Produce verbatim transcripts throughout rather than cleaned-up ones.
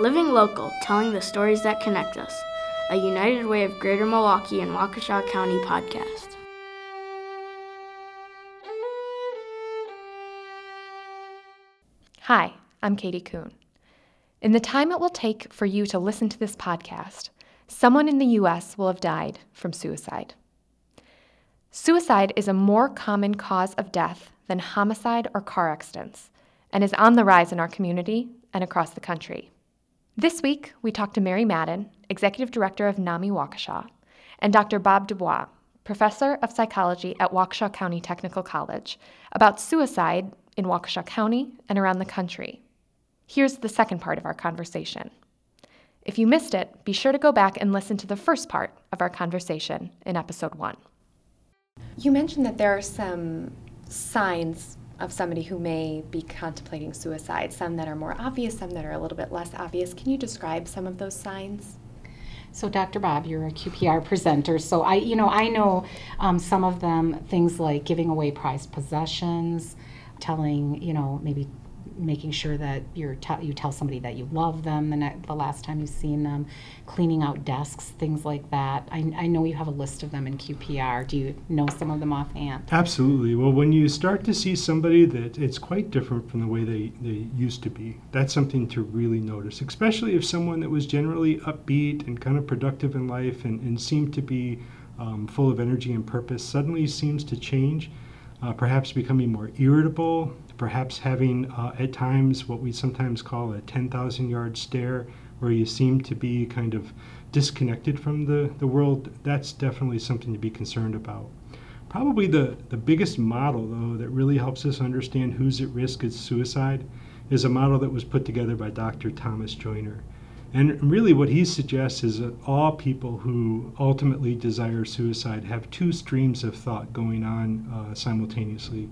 Living Local, telling the stories that connect us. A United Way of Greater Milwaukee and Waukesha County podcast. Hi, I'm Katie Kuhn. In the time it will take for you to listen to this podcast, someone in the U S will have died from suicide. Suicide is a more common cause of death than homicide or car accidents, and is on the rise in our community and across the country. This week, we talked to Mary Madden, Executive Director of NAMI Waukesha, and Doctor Bob Dubois, Professor of Psychology at Waukesha County Technical College, about suicide in Waukesha County and around the country. Here's the second part of our conversation. If you missed it, be sure to go back and listen to the first part of our conversation in episode one. You mentioned that there are some signs of somebody who may be contemplating suicide, some that are more obvious, some that are a little bit less obvious. Can you describe some of those signs? So Doctor Bob, you're a Q P R presenter, so I, you know, I know um, some of them, things like giving away prized possessions, telling, you know, maybe making sure that you're te- you tell somebody that you love them the, ne- the last time you've seen them, cleaning out desks, things like that. I, I know you have a list of them in Q P R. Do you know some of them offhand? Absolutely. Well, when you start to see somebody that it's quite different from the way they, they used to be, that's something to really notice, especially if someone that was generally upbeat and kind of productive in life and, and seemed to be um, full of energy and purpose suddenly seems to change, uh, perhaps becoming more irritable, perhaps having uh, at times what we sometimes call a ten thousand yard stare, where you seem to be kind of disconnected from the, the world. That's definitely something to be concerned about. Probably the, the biggest model, though, that really helps us understand who's at risk of suicide is a model that was put together by Doctor Thomas Joyner. And really what he suggests is that all people who ultimately desire suicide have two streams of thought going on uh, simultaneously.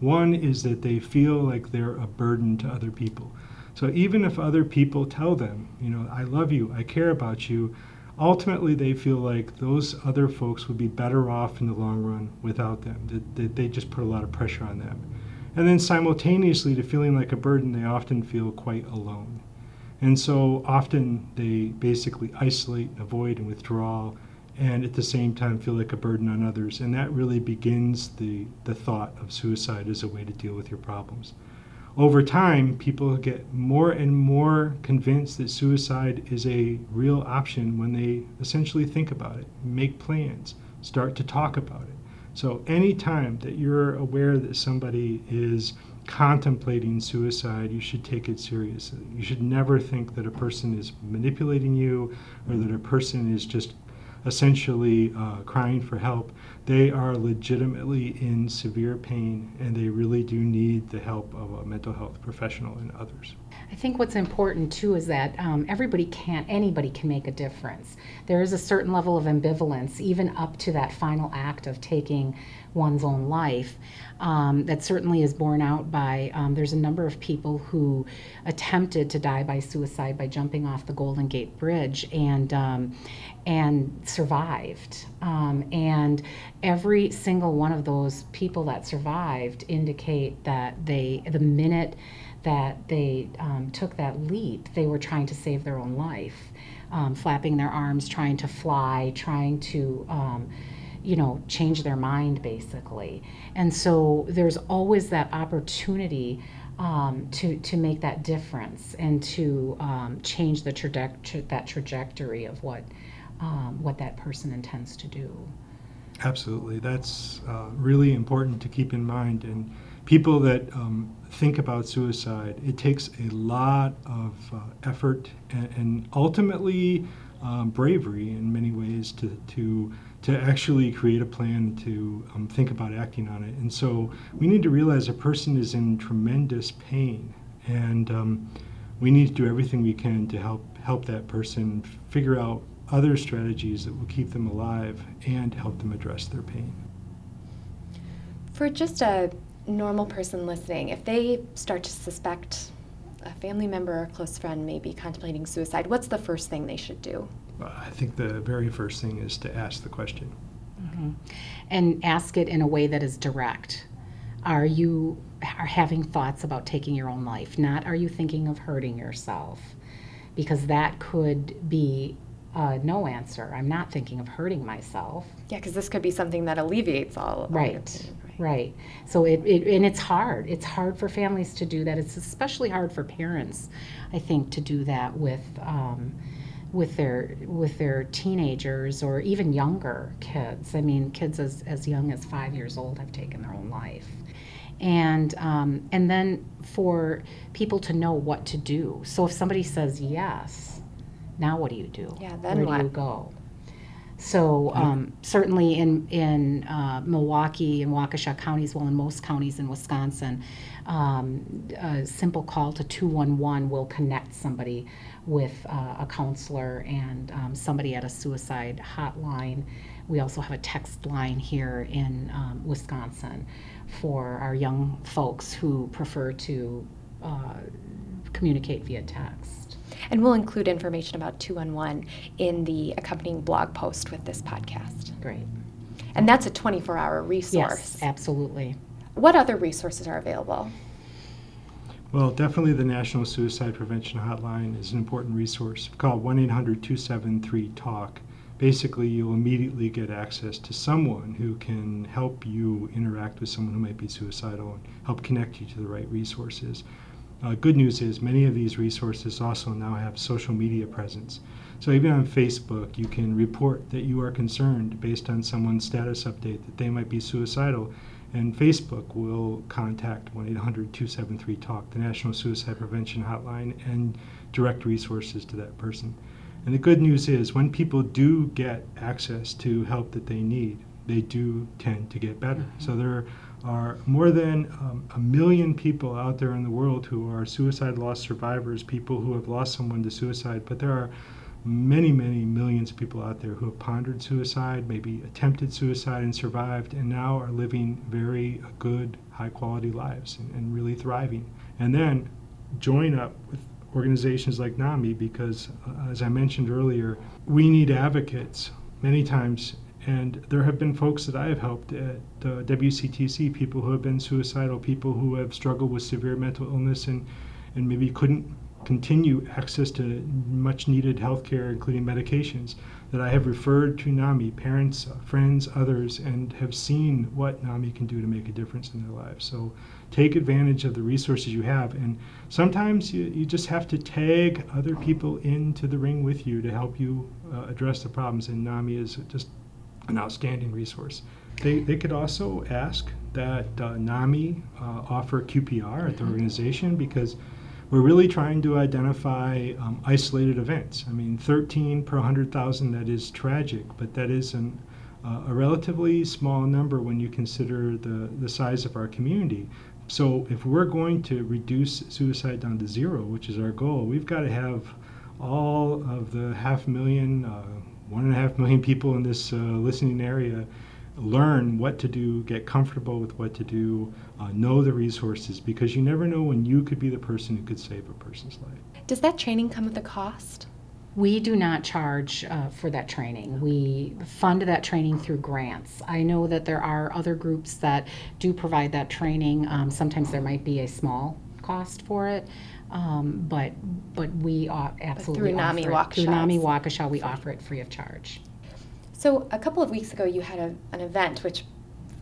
One is that they feel like they're a burden to other people. So even if other people tell them, you know, I love you, I care about you, ultimately they feel like those other folks would be better off in the long run without them, that, that they just put a lot of pressure on them. And then simultaneously to feeling like a burden, they often feel quite alone. And so often they basically isolate, avoid, and withdraw, and at the same time feel like a burden on others. And that really begins the, the thought of suicide as a way to deal with your problems. Over time, people get more and more convinced that suicide is a real option when they essentially think about it, make plans, start to talk about it. So anytime that you're aware that somebody is contemplating suicide, you should take it seriously. You should never think that a person is manipulating you or that a person is just essentially uh, crying for help. They are legitimately in severe pain, and they really do need the help of a mental health professional and others. I think what's important too is that um, everybody can, anybody can make a difference. There is a certain level of ambivalence, even up to that final act of taking one's own life. Um, that certainly is borne out by, um, there's a number of people who attempted to die by suicide by jumping off the Golden Gate Bridge and um, and survived. Um, and every single one of those people that survived indicate that they, the minute that they um, took that leap, they were trying to save their own life, um, flapping their arms, trying to fly, trying to, um, you know, change their mind, basically. And so there's always that opportunity um, to to make that difference and to um, change the traje- tra- that trajectory of what um, what that person intends to do. Absolutely, that's uh, really important to keep in mind. And people that um, think about suicide, it takes a lot of uh, effort and, and ultimately um, bravery in many ways to to. to actually create a plan, to um, think about acting on it. And so we need to realize a person is in tremendous pain, and um, we need to do everything we can to help help that person figure out other strategies that will keep them alive and help them address their pain. For just a normal person listening, if they start to suspect a family member or a close friend may be contemplating suicide, what's the first thing they should do? I think the very first thing is to ask the question. Mm-hmm. And ask it in a way that is direct. Are you are having thoughts about taking your own life? Not are you thinking of hurting yourself? because that could be uh, no answer. I'm not thinking of hurting myself. Yeah, because this could be something that alleviates all of right. it. Right, right. So it, it, and it's hard. It's hard for families to do that. It's especially hard for parents, I think, to do that with um, with their with their teenagers or even younger kids. I mean, kids as, as young as five years old have taken their own life. And um, and then for people to know what to do. So if somebody says yes, now what do you do? Yeah, then where what? do you go? So um, certainly in in uh, Milwaukee and Waukesha counties, well, in most counties in Wisconsin, um, a simple call to two one one will connect somebody with uh, a counselor and um, somebody at a suicide hotline. We also have a text line here in um, Wisconsin for our young folks who prefer to uh, communicate via text. And we'll include information about two one one in the accompanying blog post with this podcast. Great. And that's a twenty-four hour resource. Yes, absolutely. What other resources are available? Well, definitely the National Suicide Prevention Hotline is an important resource. Call one eight hundred two seven three talk. Basically, you'll immediately get access to someone who can help you interact with someone who might be suicidal and help connect you to the right resources. Uh, good news is many of these resources also now have social media presence. So even on Facebook, you can report that you are concerned based on someone's status update that they might be suicidal, and Facebook will contact one eight hundred two seven three talk, the National Suicide Prevention Hotline, and direct resources to that person. And the good news is when people do get access to help that they need, they do tend to get better. Mm-hmm. So there are more than um, a million people out there in the world who are suicide loss survivors, people who have lost someone to suicide, but there are many, many millions of people out there who have pondered suicide, maybe attempted suicide and survived, and now are living very good, high-quality lives and, and really thriving. And then join up with organizations like NAMI because, uh, as I mentioned earlier, we need advocates many times. And there have been folks that I have helped at uh, W C T C, people who have been suicidal, people who have struggled with severe mental illness and, and maybe couldn't continue access to much needed health care, including medications, that I have referred to NAMI, parents, friends, others, and have seen what NAMI can do to make a difference in their lives. So take advantage of the resources you have. And sometimes you, you just have to tag other people into the ring with you to help you uh, address the problems. And NAMI is just an outstanding resource. They they could also ask that uh, NAMI uh, offer Q P R at the organization because we're really trying to identify um, isolated events. I mean, thirteen per one hundred thousand, that is tragic, but that is an, uh, a relatively small number when you consider the, the size of our community. So if we're going to reduce suicide down to zero, which is our goal, we've got to have all of the half million uh, one and a half million people in this uh, listening area learn what to do, get comfortable with what to do, uh, know the resources, because you never know when you could be the person who could save a person's life. Does that training come with a cost? We do not charge uh, for that training. We fund that training through grants. I know that there are other groups that do provide that training. Um, sometimes there might be a small cost for it. Um, but but we uh, absolutely but through NAMI Waukesha. Through NAMI Waukesha, we offer it free of charge. So a couple of weeks ago, you had a, an event which,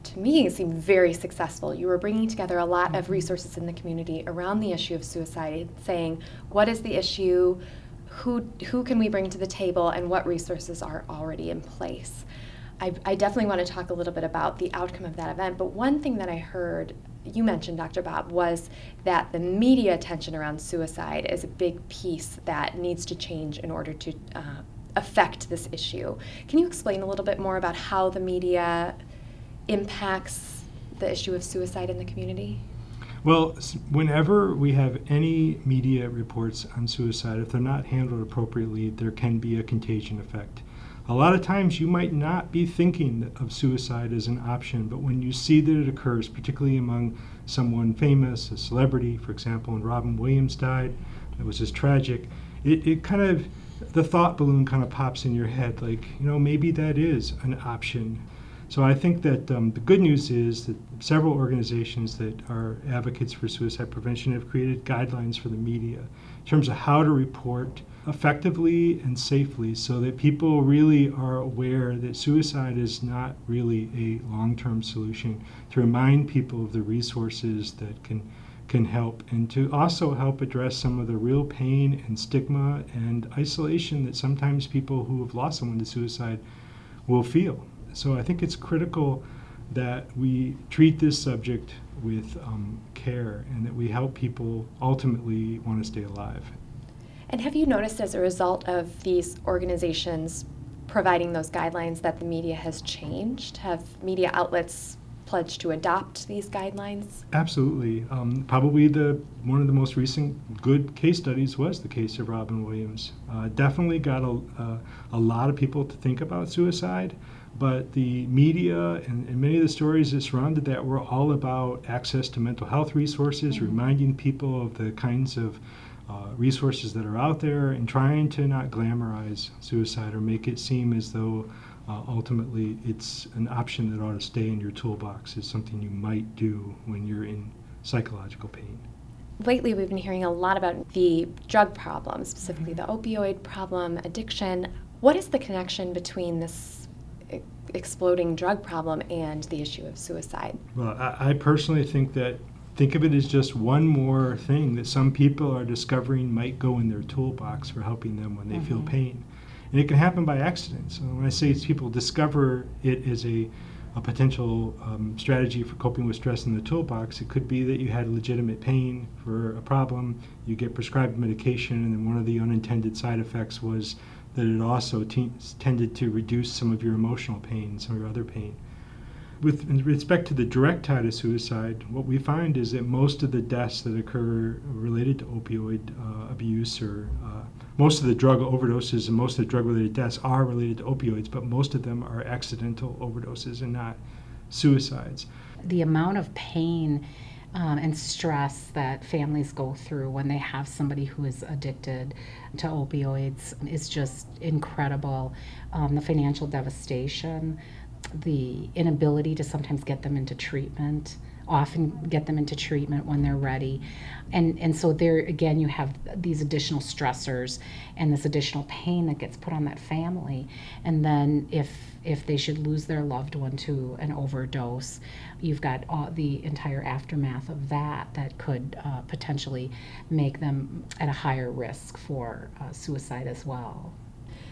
to me, seemed very successful. You were bringing together a lot of resources in the community around the issue of suicide, saying what is the issue, who who can we bring to the table, and what resources are already in place. I, I definitely want to talk a little bit about the outcome of that event, but one thing that I heard you mentioned, Doctor Bob, was that the media attention around suicide is a big piece that needs to change in order to uh, affect this issue. Can you explain a little bit more about how the media impacts the issue of suicide in the community? Well, whenever we have any media reports on suicide, if they're not handled appropriately, there can be a contagion effect. A lot of times you might not be thinking of suicide as an option, but when you see that it occurs, particularly among someone famous, a celebrity, for example, when Robin Williams died, it was just tragic, it, it kind of, the thought balloon kind of pops in your head, like, you know, maybe that is an option. So I think that um, the good news is that several organizations that are advocates for suicide prevention have created guidelines for the media in terms of how to report effectively and safely so that people really are aware that suicide is not really a long-term solution, to remind people of the resources that can can help, and to also help address some of the real pain and stigma and isolation that sometimes people who have lost someone to suicide will feel. So I think it's critical that we treat this subject with um, care and that we help people ultimately want to stay alive. And have you noticed as a result of these organizations providing those guidelines that the media has changed? Have media outlets pledged to adopt these guidelines? Absolutely. Um, probably the one of the most recent good case studies was the case of Robin Williams. Uh, definitely got a, uh, a lot of people to think about suicide, but the media and, and many of the stories that surrounded that were all about access to mental health resources, mm-hmm. reminding people of the kinds of Uh, resources that are out there, and trying to not glamorize suicide or make it seem as though uh, ultimately it's an option that ought to stay in your toolbox, is something you might do when you're in psychological pain. Lately we've been hearing a lot about the drug problem, specifically the opioid problem, addiction. What is the connection between this e- exploding drug problem and the issue of suicide? Well, I, I personally think that Think of it as just one more thing that some people are discovering might go in their toolbox for helping them when they mm-hmm. feel pain. And it can happen by accident. So when I say people discover it as a, a potential um, strategy for coping with stress in the toolbox, it could be that you had legitimate pain for a problem, you get prescribed medication, and then one of the unintended side effects was that it also te- tended to reduce some of your emotional pain, some of your other pain. With respect to the direct tie to suicide, what we find is that most of the deaths that occur related to opioid uh, abuse or uh, most of the drug overdoses and most of the drug-related deaths are related to opioids, but most of them are accidental overdoses and not suicides. The amount of pain um, and stress that families go through when they have somebody who is addicted to opioids is just incredible. Um, the financial devastation, the inability to sometimes get them into treatment, often get them into treatment when they're ready. And and so there, again, you have these additional stressors and this additional pain that gets put on that family. And then if if they should lose their loved one to an overdose, you've got all the entire aftermath of that that could uh, potentially make them at a higher risk for uh, suicide as well.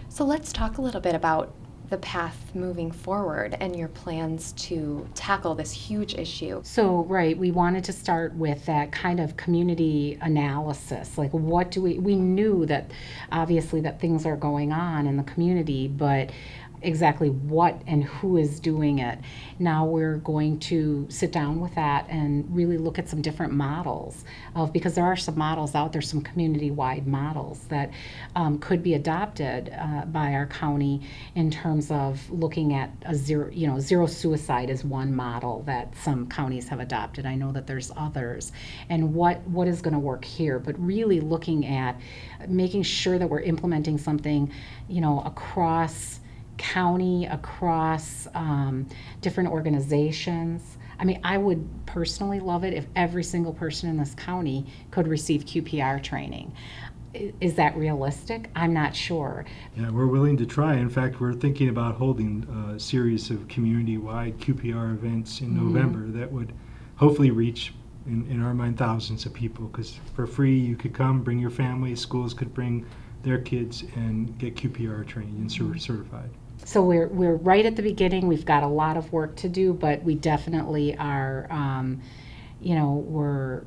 So let's talk a little bit about the path moving forward and your plans to tackle this huge issue. So, right, we wanted to start with that kind of community analysis. Like, what do we, we knew that obviously that things are going on in the community, but exactly what and who is doing it. Now we're going to sit down with that and really look at some different models of, because there are some models out there, some community-wide models that um, could be adopted uh, by our county in terms of looking at a zero, you know, zero suicide is one model that some counties have adopted. I know that there's others. And what, what is going to work here, but really looking at making sure that we're implementing something, you know, across county, across um, different organizations. I mean, I would personally love it if every single person in this county could receive Q P R training. Is that realistic? I'm not sure. Yeah, we're willing to try. In fact, we're thinking about holding a series of community-wide Q P R events in mm-hmm. November that would hopefully reach, in, in our mind, thousands of people, because for free you could come, bring your family, schools could bring their kids and get Q P R trained and mm-hmm. certified. So we're we're right at the beginning. We've got a lot of work to do, but we definitely are, um, you know, we're,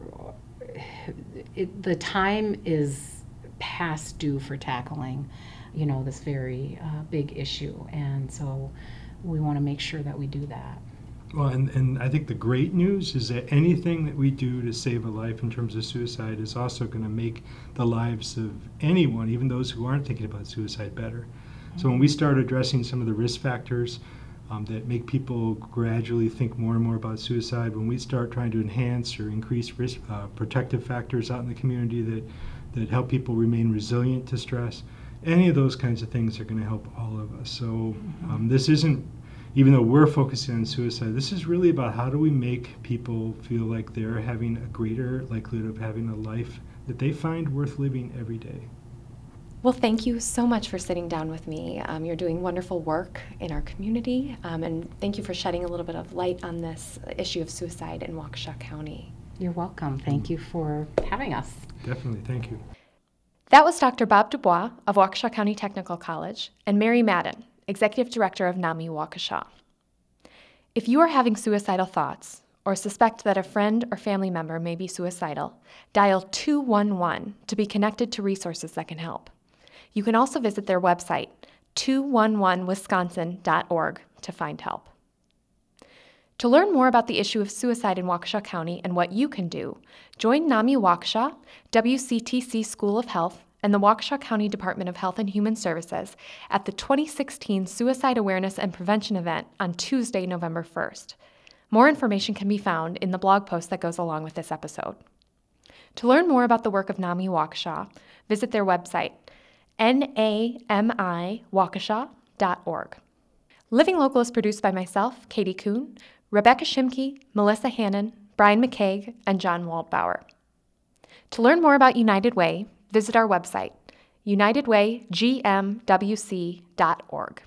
it, the time is past due for tackling, you know, this very uh, big issue. And so we want to make sure that we do that. Well, and, and I think the great news is that anything that we do to save a life in terms of suicide is also going to make the lives of anyone, even those who aren't thinking about suicide, better. So when we start addressing some of the risk factors um, that make people gradually think more and more about suicide, when we start trying to enhance or increase risk uh, protective factors out in the community that, that help people remain resilient to stress, any of those kinds of things are going to help all of us. So um, this isn't, even though we're focusing on suicide, this is really about how do we make people feel like they're having a greater likelihood of having a life that they find worth living every day. Well, thank you so much for sitting down with me. Um, you're doing wonderful work in our community, um, and thank you for shedding a little bit of light on this issue of suicide in Waukesha County. You're welcome. Thank you for having us. Definitely. Thank you. That was Doctor Bob Dubois of Waukesha County Technical College and Mary Madden, Executive Director of NAMI Waukesha. If you are having suicidal thoughts or suspect that a friend or family member may be suicidal, dial two one one to be connected to resources that can help. You can also visit their website, two one one wisconsin dot org, to find help. To learn more about the issue of suicide in Waukesha County and what you can do, join NAMI Waukesha, W C T C School of Health, and the Waukesha County Department of Health and Human Services at the twenty sixteen Suicide Awareness and Prevention event on Tuesday, November first. More information can be found in the blog post that goes along with this episode. To learn more about the work of NAMI Waukesha, visit their website, N A M I Waukesha dot org. Living Local is produced by myself, Katie Kuhn, Rebecca Shimke, Melissa Hannon, Brian McKaig, and John Waldbauer. To learn more about United Way, visit our website, united way g m w c dot org.